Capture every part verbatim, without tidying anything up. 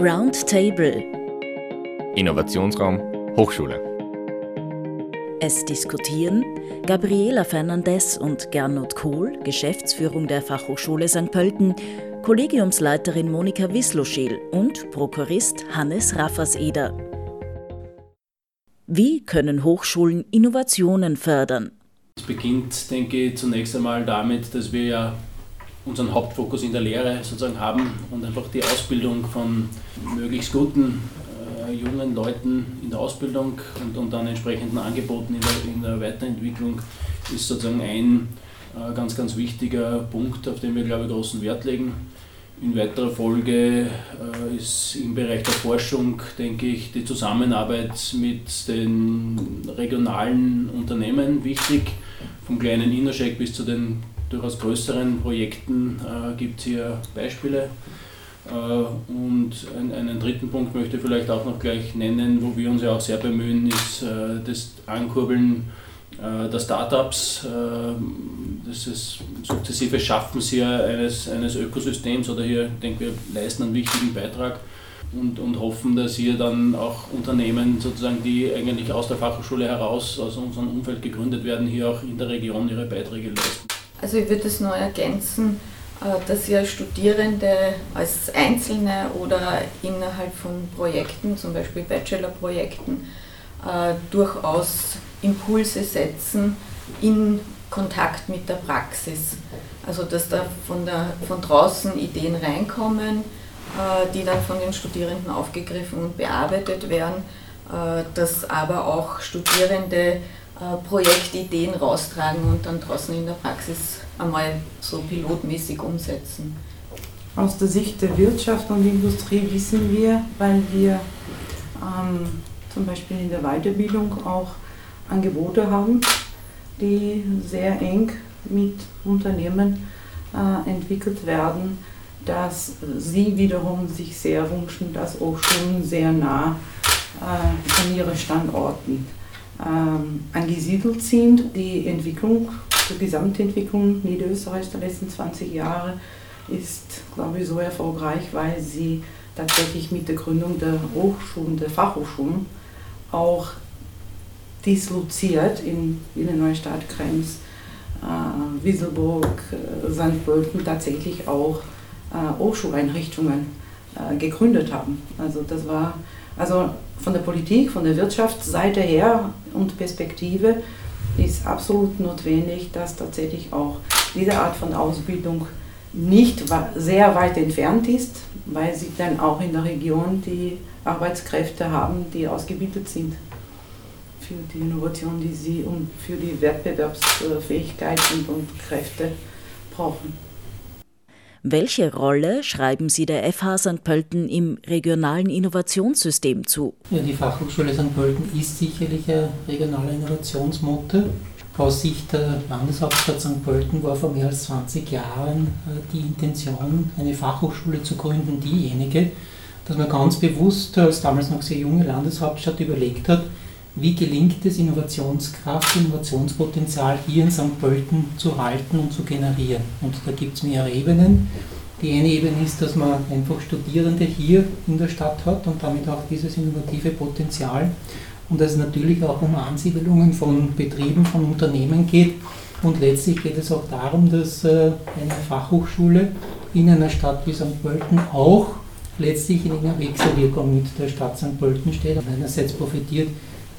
Roundtable. Innovationsraum, Hochschule. Es diskutieren Gabriela Fernandes und Gernot Kohl, Geschäftsführung der Fachhochschule Sankt Pölten, Kollegiumsleiterin Monika Vyslouzil und Prokurist Hannes Rafferseder. Wie können Hochschulen Innovationen fördern? Es beginnt, denke ich, zunächst einmal damit, dass wir ja unseren Hauptfokus in der Lehre sozusagen haben und einfach die Ausbildung von möglichst guten äh, jungen Leuten in der Ausbildung und, und dann entsprechenden Angeboten in der, in der Weiterentwicklung ist sozusagen ein äh, ganz, ganz wichtiger Punkt, auf den wir, glaube ich, großen Wert legen. In weiterer Folge äh, ist im Bereich der Forschung, denke ich, die Zusammenarbeit mit den regionalen Unternehmen wichtig. Vom kleinen Innerscheck bis zu den durchaus größeren Projekten äh, gibt es hier Beispiele. Äh, und ein, einen dritten Punkt möchte ich vielleicht auch noch gleich nennen, wo wir uns ja auch sehr bemühen, ist äh, das Ankurbeln äh, der Startups, äh, das ist sukzessive Schaffen hier eines, eines Ökosystems oder hier, denke ich, leisten einen wichtigen Beitrag und, und hoffen, dass hier dann auch Unternehmen sozusagen, die eigentlich aus der Fachhochschule heraus, aus unserem Umfeld gegründet werden, hier auch in der Region ihre Beiträge leisten. Also ich würde es nur ergänzen, dass ja Studierende als Einzelne oder innerhalb von Projekten, zum Beispiel Bachelorprojekten, durchaus Impulse setzen in Kontakt mit der Praxis. Also dass da von, der, von draußen Ideen reinkommen, die dann von den Studierenden aufgegriffen und bearbeitet werden, dass aber auch Studierende Projektideen raustragen und dann draußen in der Praxis einmal so pilotmäßig umsetzen. Aus der Sicht der Wirtschaft und Industrie wissen wir, weil wir ähm, zum Beispiel in der Weiterbildung auch Angebote haben, die sehr eng mit Unternehmen äh, entwickelt werden, dass sie wiederum sich sehr wünschen, dass auch schon sehr nah äh, an ihren Standorten angesiedelt sind. Die Entwicklung, die Gesamtentwicklung Niederösterreichs der letzten zwanzig Jahre ist, glaube ich, so erfolgreich, weil sie tatsächlich mit der Gründung der Hochschulen, der Fachhochschulen auch disloziert in, in der Neustadt, Krems, äh, Wieselburg, äh, Sankt Pölten tatsächlich auch äh, Hochschuleinrichtungen äh, gegründet haben. Also das war Also von der Politik, von der Wirtschaftsseite her und Perspektive ist absolut notwendig, dass tatsächlich auch diese Art von Ausbildung nicht sehr weit entfernt ist, weil sie dann auch in der Region die Arbeitskräfte haben, die ausgebildet sind für die Innovation, die sie und für die Wettbewerbsfähigkeit und, und Kräfte brauchen. Welche Rolle schreiben Sie der F H Sankt Pölten im regionalen Innovationssystem zu? Ja, die Fachhochschule Sankt Pölten ist sicherlich ein regionaler Innovationsmotor. Aus Sicht der Landeshauptstadt Sankt Pölten war vor mehr als zwanzig Jahren die Intention, eine Fachhochschule zu gründen, diejenige, dass man ganz bewusst als damals noch sehr junge Landeshauptstadt überlegt hat, wie gelingt es, Innovationskraft, Innovationspotenzial hier in Sankt Pölten zu halten und zu generieren. Und da gibt es mehrere Ebenen. Die eine Ebene ist, dass man einfach Studierende hier in der Stadt hat und damit auch dieses innovative Potenzial. Und dass es natürlich auch um Ansiedelungen von Betrieben, von Unternehmen geht. Und letztlich geht es auch darum, dass eine Fachhochschule in einer Stadt wie Sankt Pölten auch letztlich in einer Wechselwirkung mit der Stadt Sankt Pölten steht. Und einerseits profitiert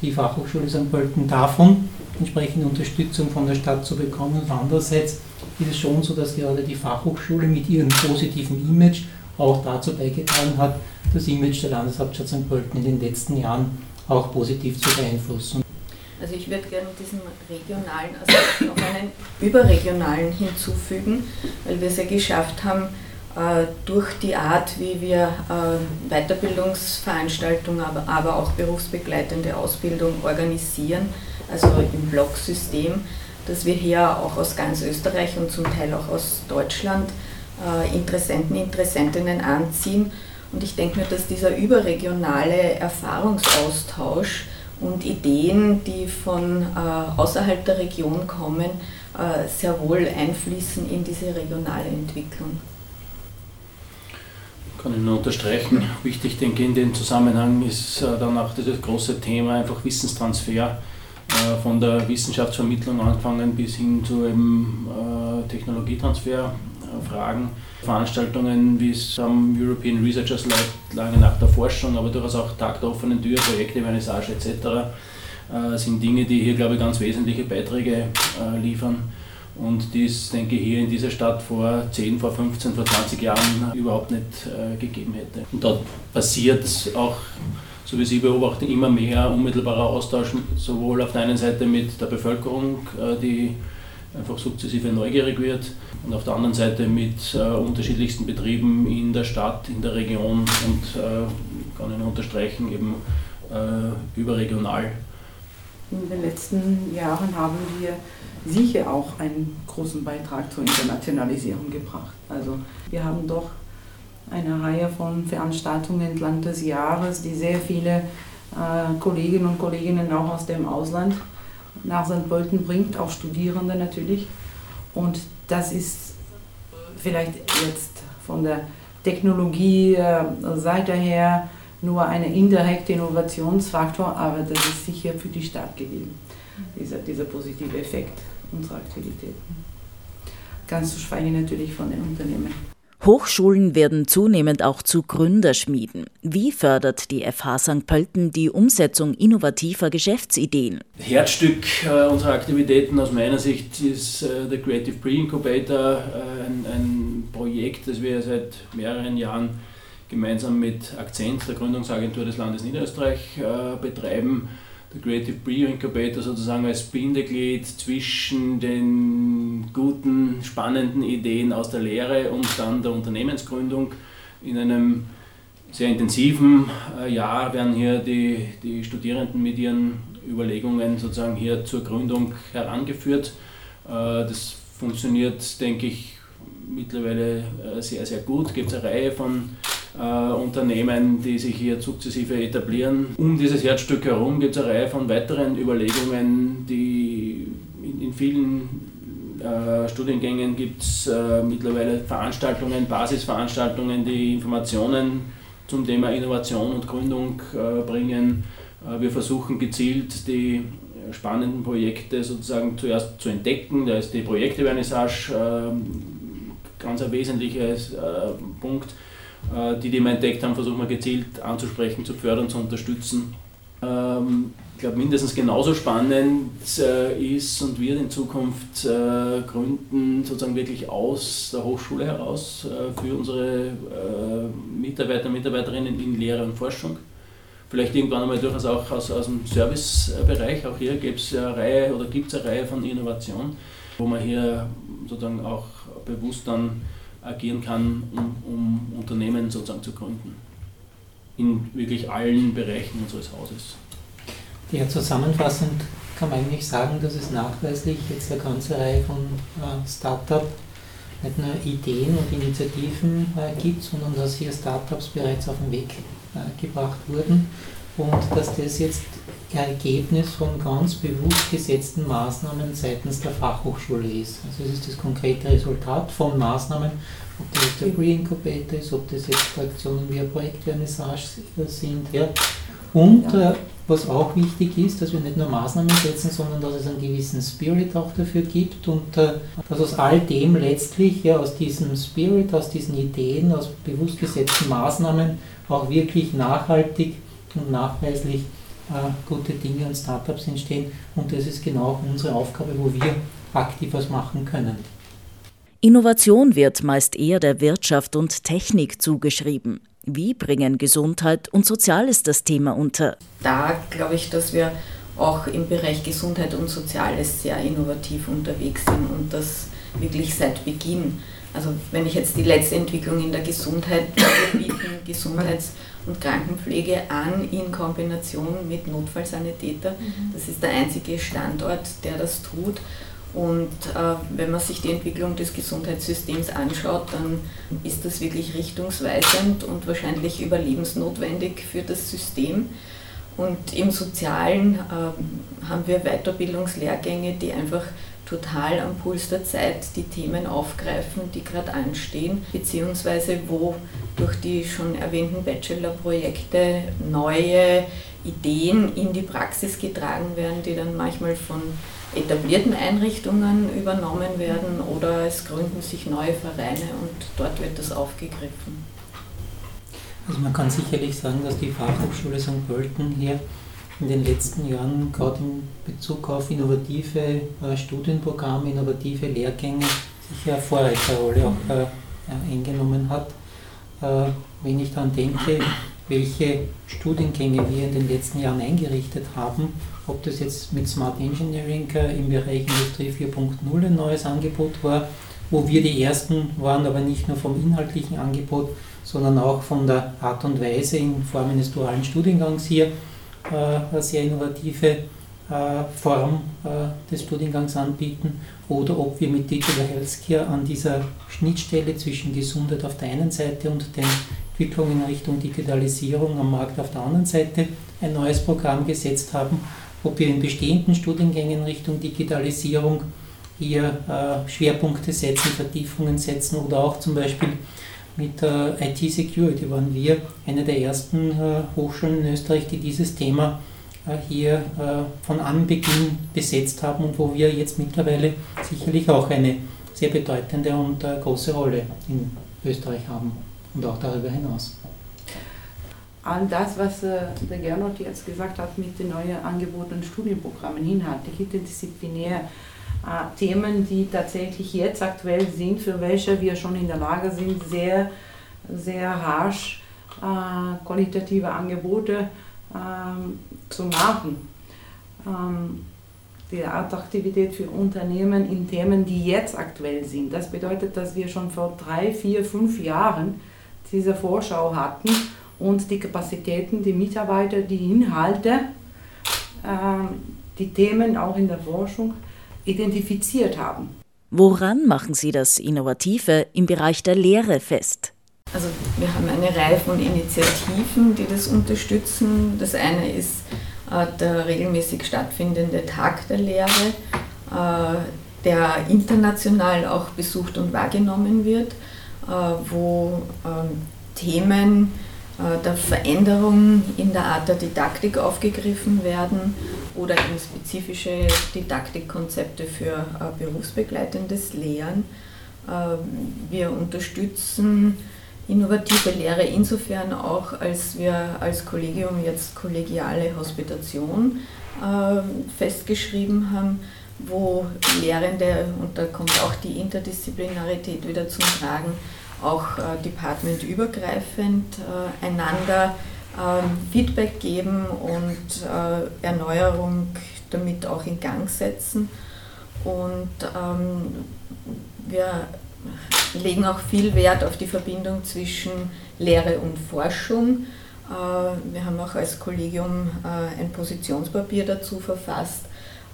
die Fachhochschule Sankt Pölten davon, entsprechende Unterstützung von der Stadt zu bekommen. Und andererseits ist es schon so, dass gerade die Fachhochschule mit ihrem positiven Image auch dazu beigetragen hat, das Image der Landeshauptstadt Sankt Pölten in den letzten Jahren auch positiv zu beeinflussen. Also ich würde gerne diesen regionalen Aspekt noch einen überregionalen hinzufügen, weil wir es ja geschafft haben, durch die Art, wie wir Weiterbildungsveranstaltungen, aber auch berufsbegleitende Ausbildung organisieren, also im Blocksystem, dass wir hier auch aus ganz Österreich und zum Teil auch aus Deutschland Interessenten, Interessentinnen anziehen. Und ich denke mir, dass dieser überregionale Erfahrungsaustausch und Ideen, die von außerhalb der Region kommen, sehr wohl einfließen in diese regionale Entwicklung. kann ich nur unterstreichen. Wichtig, denke ich, in dem Zusammenhang ist dann auch das große Thema einfach Wissenstransfer, von der Wissenschaftsvermittlung angefangen bis hin zu eben Technologietransfer, Fragen, Veranstaltungen wie es am European Researchers Lange Nacht der Forschung, aber durchaus auch Tag der offenen Tür, Projekte, Vernissage et cetera sind Dinge, die hier, glaube ich, ganz wesentliche Beiträge liefern und die es, denke ich, hier in dieser Stadt vor zehn, vor fünfzehn, vor zwanzig Jahren überhaupt nicht gegeben hätte. Und dort passiert auch, so wie Sie beobachten, immer mehr unmittelbarer Austausch, sowohl auf der einen Seite mit der Bevölkerung, die einfach sukzessive neugierig wird, und auf der anderen Seite mit äh, unterschiedlichsten Betrieben in der Stadt, in der Region und, äh, kann ich nur unterstreichen, eben äh, überregional. In den letzten Jahren haben wir sicher auch einen großen Beitrag zur Internationalisierung gebracht. Also wir haben doch eine Reihe von Veranstaltungen entlang des Jahres, die sehr viele äh, Kolleginnen und Kollegen auch aus dem Ausland nach Sankt Pölten bringt, auch Studierende natürlich. Und das ist vielleicht jetzt von der Technologie-Seite her nur ein indirekter Innovationsfaktor, aber das ist sicher für die Stadt gegeben, dieser, dieser positive Effekt unserer Aktivitäten. Ganz zu schweigen natürlich von den Unternehmen. Hochschulen werden zunehmend auch zu Gründerschmieden. Wie fördert die F H Sankt Pölten die Umsetzung innovativer Geschäftsideen? Herzstück unserer Aktivitäten aus meiner Sicht ist der Creative Pre-Incubator, ein, ein Projekt, das wir seit mehreren Jahren gemeinsam mit Akzent, der Gründungsagentur des Landes Niederösterreich, betreiben. Der Creative Pre-Incubator sozusagen als Bindeglied zwischen den guten, spannenden Ideen aus der Lehre und dann der Unternehmensgründung. In einem sehr intensiven Jahr werden hier die, die Studierenden mit ihren Überlegungen sozusagen hier zur Gründung herangeführt. Das funktioniert, denke ich, mittlerweile sehr, sehr gut. Es gibt eine Reihe von Äh, Unternehmen, die sich hier sukzessive etablieren. Um dieses Herzstück herum gibt es eine Reihe von weiteren Überlegungen, die in, in vielen äh, Studiengängen gibt es äh, mittlerweile Veranstaltungen, Basisveranstaltungen, die Informationen zum Thema Innovation und Gründung äh, bringen. Äh, wir versuchen gezielt die spannenden Projekte sozusagen zuerst zu entdecken. Da ist die Projekte-Vernissage äh, ganz ein wesentlicher äh, Punkt. Die, die wir entdeckt haben, versuchen wir gezielt anzusprechen, zu fördern, zu unterstützen. Ich glaube, mindestens genauso spannend ist und wird in Zukunft Gründen sozusagen wirklich aus der Hochschule heraus für unsere Mitarbeiter und Mitarbeiterinnen in Lehre und Forschung. Vielleicht irgendwann einmal durchaus auch aus, aus dem Servicebereich. Auch hier gibt es eine Reihe oder gibt es eine Reihe von Innovationen, wo man hier sozusagen auch bewusst dann agieren kann, um, um Unternehmen sozusagen zu gründen, in wirklich allen Bereichen unseres Hauses. Ja, zusammenfassend kann man eigentlich sagen, dass es nachweislich jetzt eine ganze Reihe von äh, Start-up, nicht nur Ideen und Initiativen äh, gibt, sondern dass hier Start-ups bereits auf den Weg äh, gebracht wurden und dass das jetzt Ergebnis von ganz bewusst gesetzten Maßnahmen seitens der Fachhochschule ist. Also es ist das konkrete Resultat von Maßnahmen, ob das der Pre-Incubator ist, ob das jetzt Aktionen wie ein Projektvernissage sind. Ja. Und äh, was auch wichtig ist, dass wir nicht nur Maßnahmen setzen, sondern dass es einen gewissen Spirit auch dafür gibt und äh, dass aus all dem letztlich, ja, aus diesem Spirit, aus diesen Ideen, aus bewusst gesetzten Maßnahmen auch wirklich nachhaltig und nachweislich äh, gute Dinge und Startups entstehen. Und das ist genau unsere Aufgabe, wo wir aktiv was machen können. Innovation wird meist eher der Wirtschaft und Technik zugeschrieben. Wie bringen Gesundheit und Soziales das Thema unter? Da glaube ich, dass wir auch im Bereich Gesundheit und Soziales sehr innovativ unterwegs sind und das wirklich seit Beginn. Also wenn ich jetzt die letzte Entwicklung in der Gesundheit, wir bieten Gesundheits- und Krankenpflege an in Kombination mit Notfallsanitäter. Das ist der einzige Standort, der das tut. Und äh, wenn man sich die Entwicklung des Gesundheitssystems anschaut, dann ist das wirklich richtungsweisend und wahrscheinlich überlebensnotwendig für das System. Und im Sozialen äh, haben wir Weiterbildungslehrgänge, die einfach total am Puls der Zeit die Themen aufgreifen, die gerade anstehen, beziehungsweise wo durch die schon erwähnten Bachelor-Projekte neue Ideen in die Praxis getragen werden, die dann manchmal von etablierten Einrichtungen übernommen werden oder es gründen sich neue Vereine und dort wird das aufgegriffen. Also man kann sicherlich sagen, dass die Fachhochschule Sankt Pölten hier in den letzten Jahren gerade in Bezug auf innovative Studienprogramme, innovative Lehrgänge sicher eine Vorreiterrolle auch eingenommen hat. Wenn ich dann denke, welche Studiengänge wir in den letzten Jahren eingerichtet haben, ob das jetzt mit Smart Engineering im Bereich Industrie vier Punkt null ein neues Angebot war, wo wir die Ersten waren, aber nicht nur vom inhaltlichen Angebot, sondern auch von der Art und Weise in Form eines dualen Studiengangs hier eine sehr innovative Form des Studiengangs anbieten, oder ob wir mit Digital Healthcare an dieser Schnittstelle zwischen Gesundheit auf der einen Seite und den Entwicklungen in Richtung Digitalisierung am Markt auf der anderen Seite ein neues Programm gesetzt haben, ob wir in bestehenden Studiengängen in Richtung Digitalisierung hier Schwerpunkte setzen, Vertiefungen setzen oder auch zum Beispiel mit I T-Security waren wir eine der ersten Hochschulen in Österreich, die dieses Thema hier von Anbeginn besetzt haben und wo wir jetzt mittlerweile sicherlich auch eine sehr bedeutende und große Rolle in Österreich haben und auch darüber hinaus. All das, was der Gernot jetzt gesagt hat mit den neuen Angeboten und Studienprogrammen inhaltlich, interdisziplinär, Themen, die tatsächlich jetzt aktuell sind, für welche wir schon in der Lage sind, sehr, sehr harsch äh, qualitative Angebote ähm, zu machen. Ähm, die Attraktivität für Unternehmen in Themen, die jetzt aktuell sind. Das bedeutet, dass wir schon vor drei, vier, fünf Jahren diese Vorschau hatten und die Kapazitäten, die Mitarbeiter, die Inhalte, ähm, die Themen auch in der Forschung identifiziert haben. Woran machen Sie das Innovative im Bereich der Lehre fest? Also wir haben eine Reihe von Initiativen, die das unterstützen. Das eine ist äh, der regelmäßig stattfindende Tag der Lehre, äh, der international auch besucht und wahrgenommen wird, äh, wo äh, Themen äh, der Veränderung in der Art der Didaktik aufgegriffen werden, oder eben spezifische Didaktikkonzepte für äh, berufsbegleitendes Lehren. Äh, wir unterstützen innovative Lehre insofern auch, als wir als Kollegium jetzt kollegiale Hospitation äh, festgeschrieben haben, wo Lehrende, und da kommt auch die Interdisziplinarität wieder zum Tragen, auch äh, departmentübergreifend äh, einander Feedback geben und äh, Erneuerung damit auch in Gang setzen. Und ähm, wir legen auch viel Wert auf die Verbindung zwischen Lehre und Forschung. Äh, wir haben auch als Kollegium äh, ein Positionspapier dazu verfasst,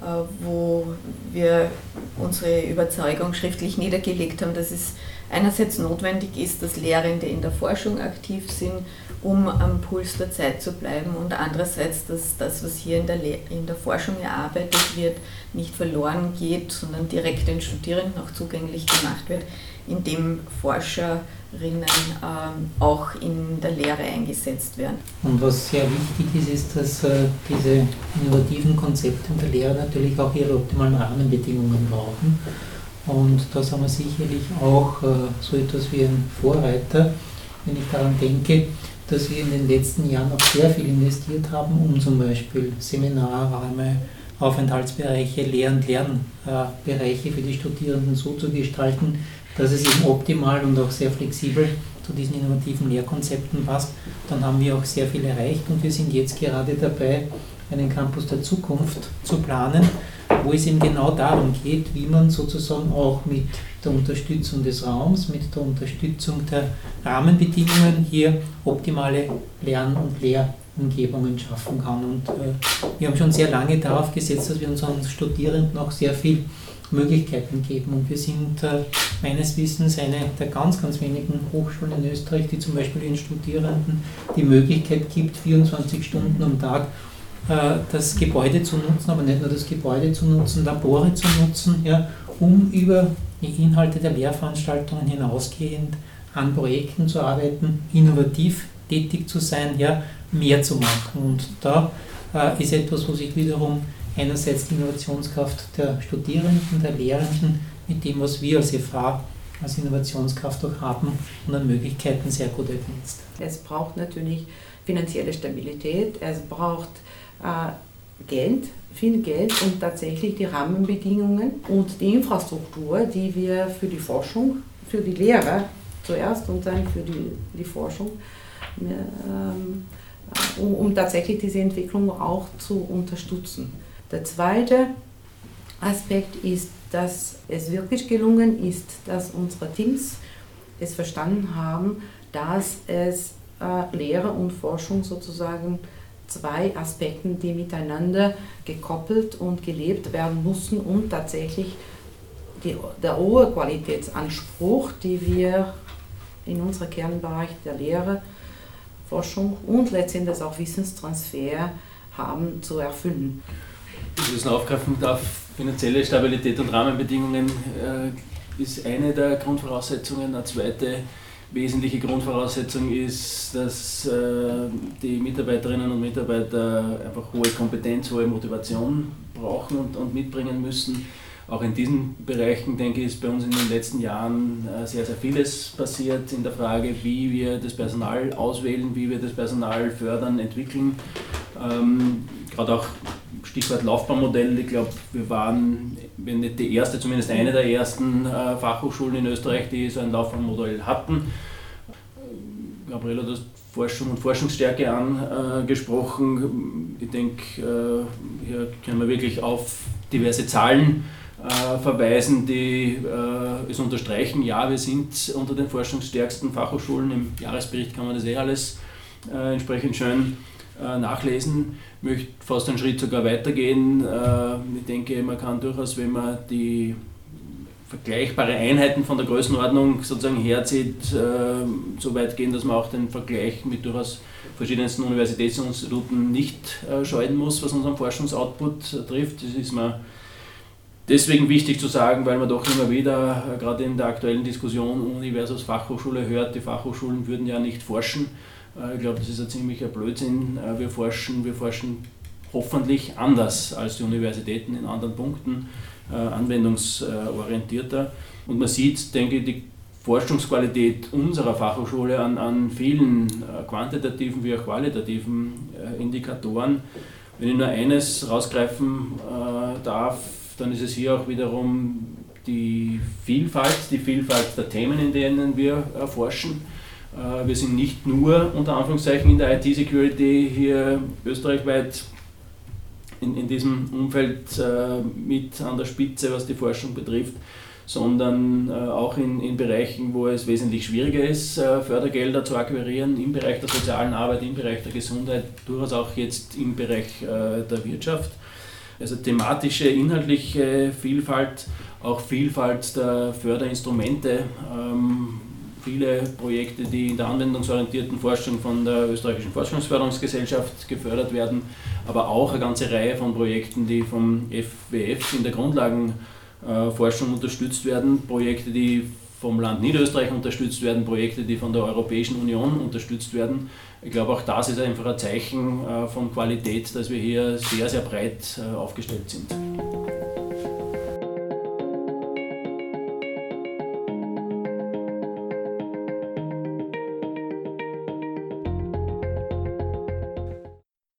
äh, wo wir unsere Überzeugung schriftlich niedergelegt haben, dass es einerseits notwendig ist, dass Lehrende in der Forschung aktiv sind, um am Puls der Zeit zu bleiben, und andererseits, dass das, was hier in der, Le- in der Forschung erarbeitet wird, nicht verloren geht, sondern direkt den Studierenden auch zugänglich gemacht wird, indem Forscherinnen ähm, auch in der Lehre eingesetzt werden. Und was sehr wichtig ist, ist, dass äh, diese innovativen Konzepte in der Lehre natürlich auch ihre optimalen Rahmenbedingungen brauchen. Und da sind wir sicherlich auch äh, so etwas wie ein Vorreiter, wenn ich daran denke, dass wir in den letzten Jahren auch sehr viel investiert haben, um zum Beispiel Seminarräume, Aufenthaltsbereiche, Lehr- und Lernbereiche für die Studierenden so zu gestalten, dass es eben optimal und auch sehr flexibel zu diesen innovativen Lehrkonzepten passt. Dann haben wir auch sehr viel erreicht und wir sind jetzt gerade dabei, einen Campus der Zukunft zu planen, wo es eben genau darum geht, wie man sozusagen auch mit der Unterstützung des Raums, mit der Unterstützung der Rahmenbedingungen hier optimale Lern- und Lehrumgebungen schaffen kann. Und äh, wir haben schon sehr lange darauf gesetzt, dass wir unseren Studierenden auch sehr viel Möglichkeiten geben. Und wir sind äh, meines Wissens eine der ganz, ganz wenigen Hochschulen in Österreich, die zum Beispiel den Studierenden die Möglichkeit gibt, vierundzwanzig Stunden am Tag das Gebäude zu nutzen, aber nicht nur das Gebäude zu nutzen, Labore zu nutzen, ja, um über die Inhalte der Lehrveranstaltungen hinausgehend an Projekten zu arbeiten, innovativ tätig zu sein, ja, mehr zu machen. Und da äh, ist etwas, wo sich wiederum einerseits die Innovationskraft der Studierenden, der Lehrenden, mit dem, was wir als F H als Innovationskraft auch haben und an Möglichkeiten sehr gut ergänzt. Es braucht natürlich finanzielle Stabilität, es braucht äh, Geld, viel Geld und tatsächlich die Rahmenbedingungen und die Infrastruktur, die wir für die Forschung, für die Lehrer zuerst und dann für die, die Forschung, ähm, um, um tatsächlich diese Entwicklung auch zu unterstützen. Der zweite Aspekt ist, dass es wirklich gelungen ist, dass unsere Teams es verstanden haben, dass es äh, Lehre und Forschung sozusagen zwei Aspekten, die miteinander gekoppelt und gelebt werden mussten, um tatsächlich die, der hohe Qualitätsanspruch, die wir in unserem Kernbereich der Lehre, Forschung und letztendlich auch Wissenstransfer haben, zu erfüllen. Ich muss noch aufgreifen darf, finanzielle Stabilität und Rahmenbedingungen äh, ist eine der Grundvoraussetzungen. Eine zweite wesentliche Grundvoraussetzung ist, dass äh, die Mitarbeiterinnen und Mitarbeiter einfach hohe Kompetenz, hohe Motivation brauchen und, und mitbringen müssen. Auch in diesen Bereichen, denke ich, ist bei uns in den letzten Jahren sehr, sehr vieles passiert in der Frage, wie wir das Personal auswählen, wie wir das Personal fördern, entwickeln. Ähm, Gerade auch Stichwort Laufbahnmodell. Ich glaube, wir waren, wenn nicht die erste, zumindest eine der ersten äh, Fachhochschulen in Österreich, die so ein Laufbahnmodell hatten. Gabriela, du hast Forschung und Forschungsstärke angesprochen. Ich denke, äh, hier können wir wirklich auf diverse Zahlen Äh, verweisen, die äh, es unterstreichen, ja, wir sind unter den forschungsstärksten Fachhochschulen, im Jahresbericht kann man das eh alles äh, entsprechend schön äh, nachlesen. Ich möchte fast einen Schritt sogar weitergehen. Äh, ich denke, man kann durchaus, wenn man die vergleichbare Einheiten von der Größenordnung sozusagen herzieht, äh, so weit gehen, dass man auch den Vergleich mit durchaus verschiedensten Universitätsinstituten nicht äh, scheuen muss, was unseren Forschungsoutput äh, trifft. Das ist mir deswegen wichtig zu sagen, weil man doch immer wieder, gerade in der aktuellen Diskussion Uni versus Fachhochschule hört, die Fachhochschulen würden ja nicht forschen. Ich glaube, das ist ein ziemlicher Blödsinn. Wir forschen, wir forschen hoffentlich anders als die Universitäten in anderen Punkten, anwendungsorientierter. Und man sieht, denke ich, die Forschungsqualität unserer Fachhochschule an, an vielen quantitativen wie auch qualitativen Indikatoren. Wenn ich nur eines rausgreifen darf, dann ist es hier auch wiederum die Vielfalt, die Vielfalt der Themen, in denen wir äh, forschen. Äh, wir sind nicht nur, unter Anführungszeichen, in der I T-Security hier österreichweit in, in diesem Umfeld äh, mit an der Spitze, was die Forschung betrifft, sondern äh, auch in, in Bereichen, wo es wesentlich schwieriger ist, äh, Fördergelder zu akquirieren, im Bereich der sozialen Arbeit, im Bereich der Gesundheit, durchaus auch jetzt im Bereich äh, der Wirtschaft. Also thematische, inhaltliche Vielfalt, auch Vielfalt der Förderinstrumente. Ähm, viele Projekte, die in der anwendungsorientierten Forschung von der österreichischen Forschungsförderungsgesellschaft gefördert werden, aber auch eine ganze Reihe von Projekten, die vom F W F in der Grundlagenforschung unterstützt werden, Projekte, die vom Land Niederösterreich unterstützt werden, Projekte, die von der Europäischen Union unterstützt werden. Ich glaube, auch das ist einfach ein Zeichen von Qualität, dass wir hier sehr, sehr breit aufgestellt sind.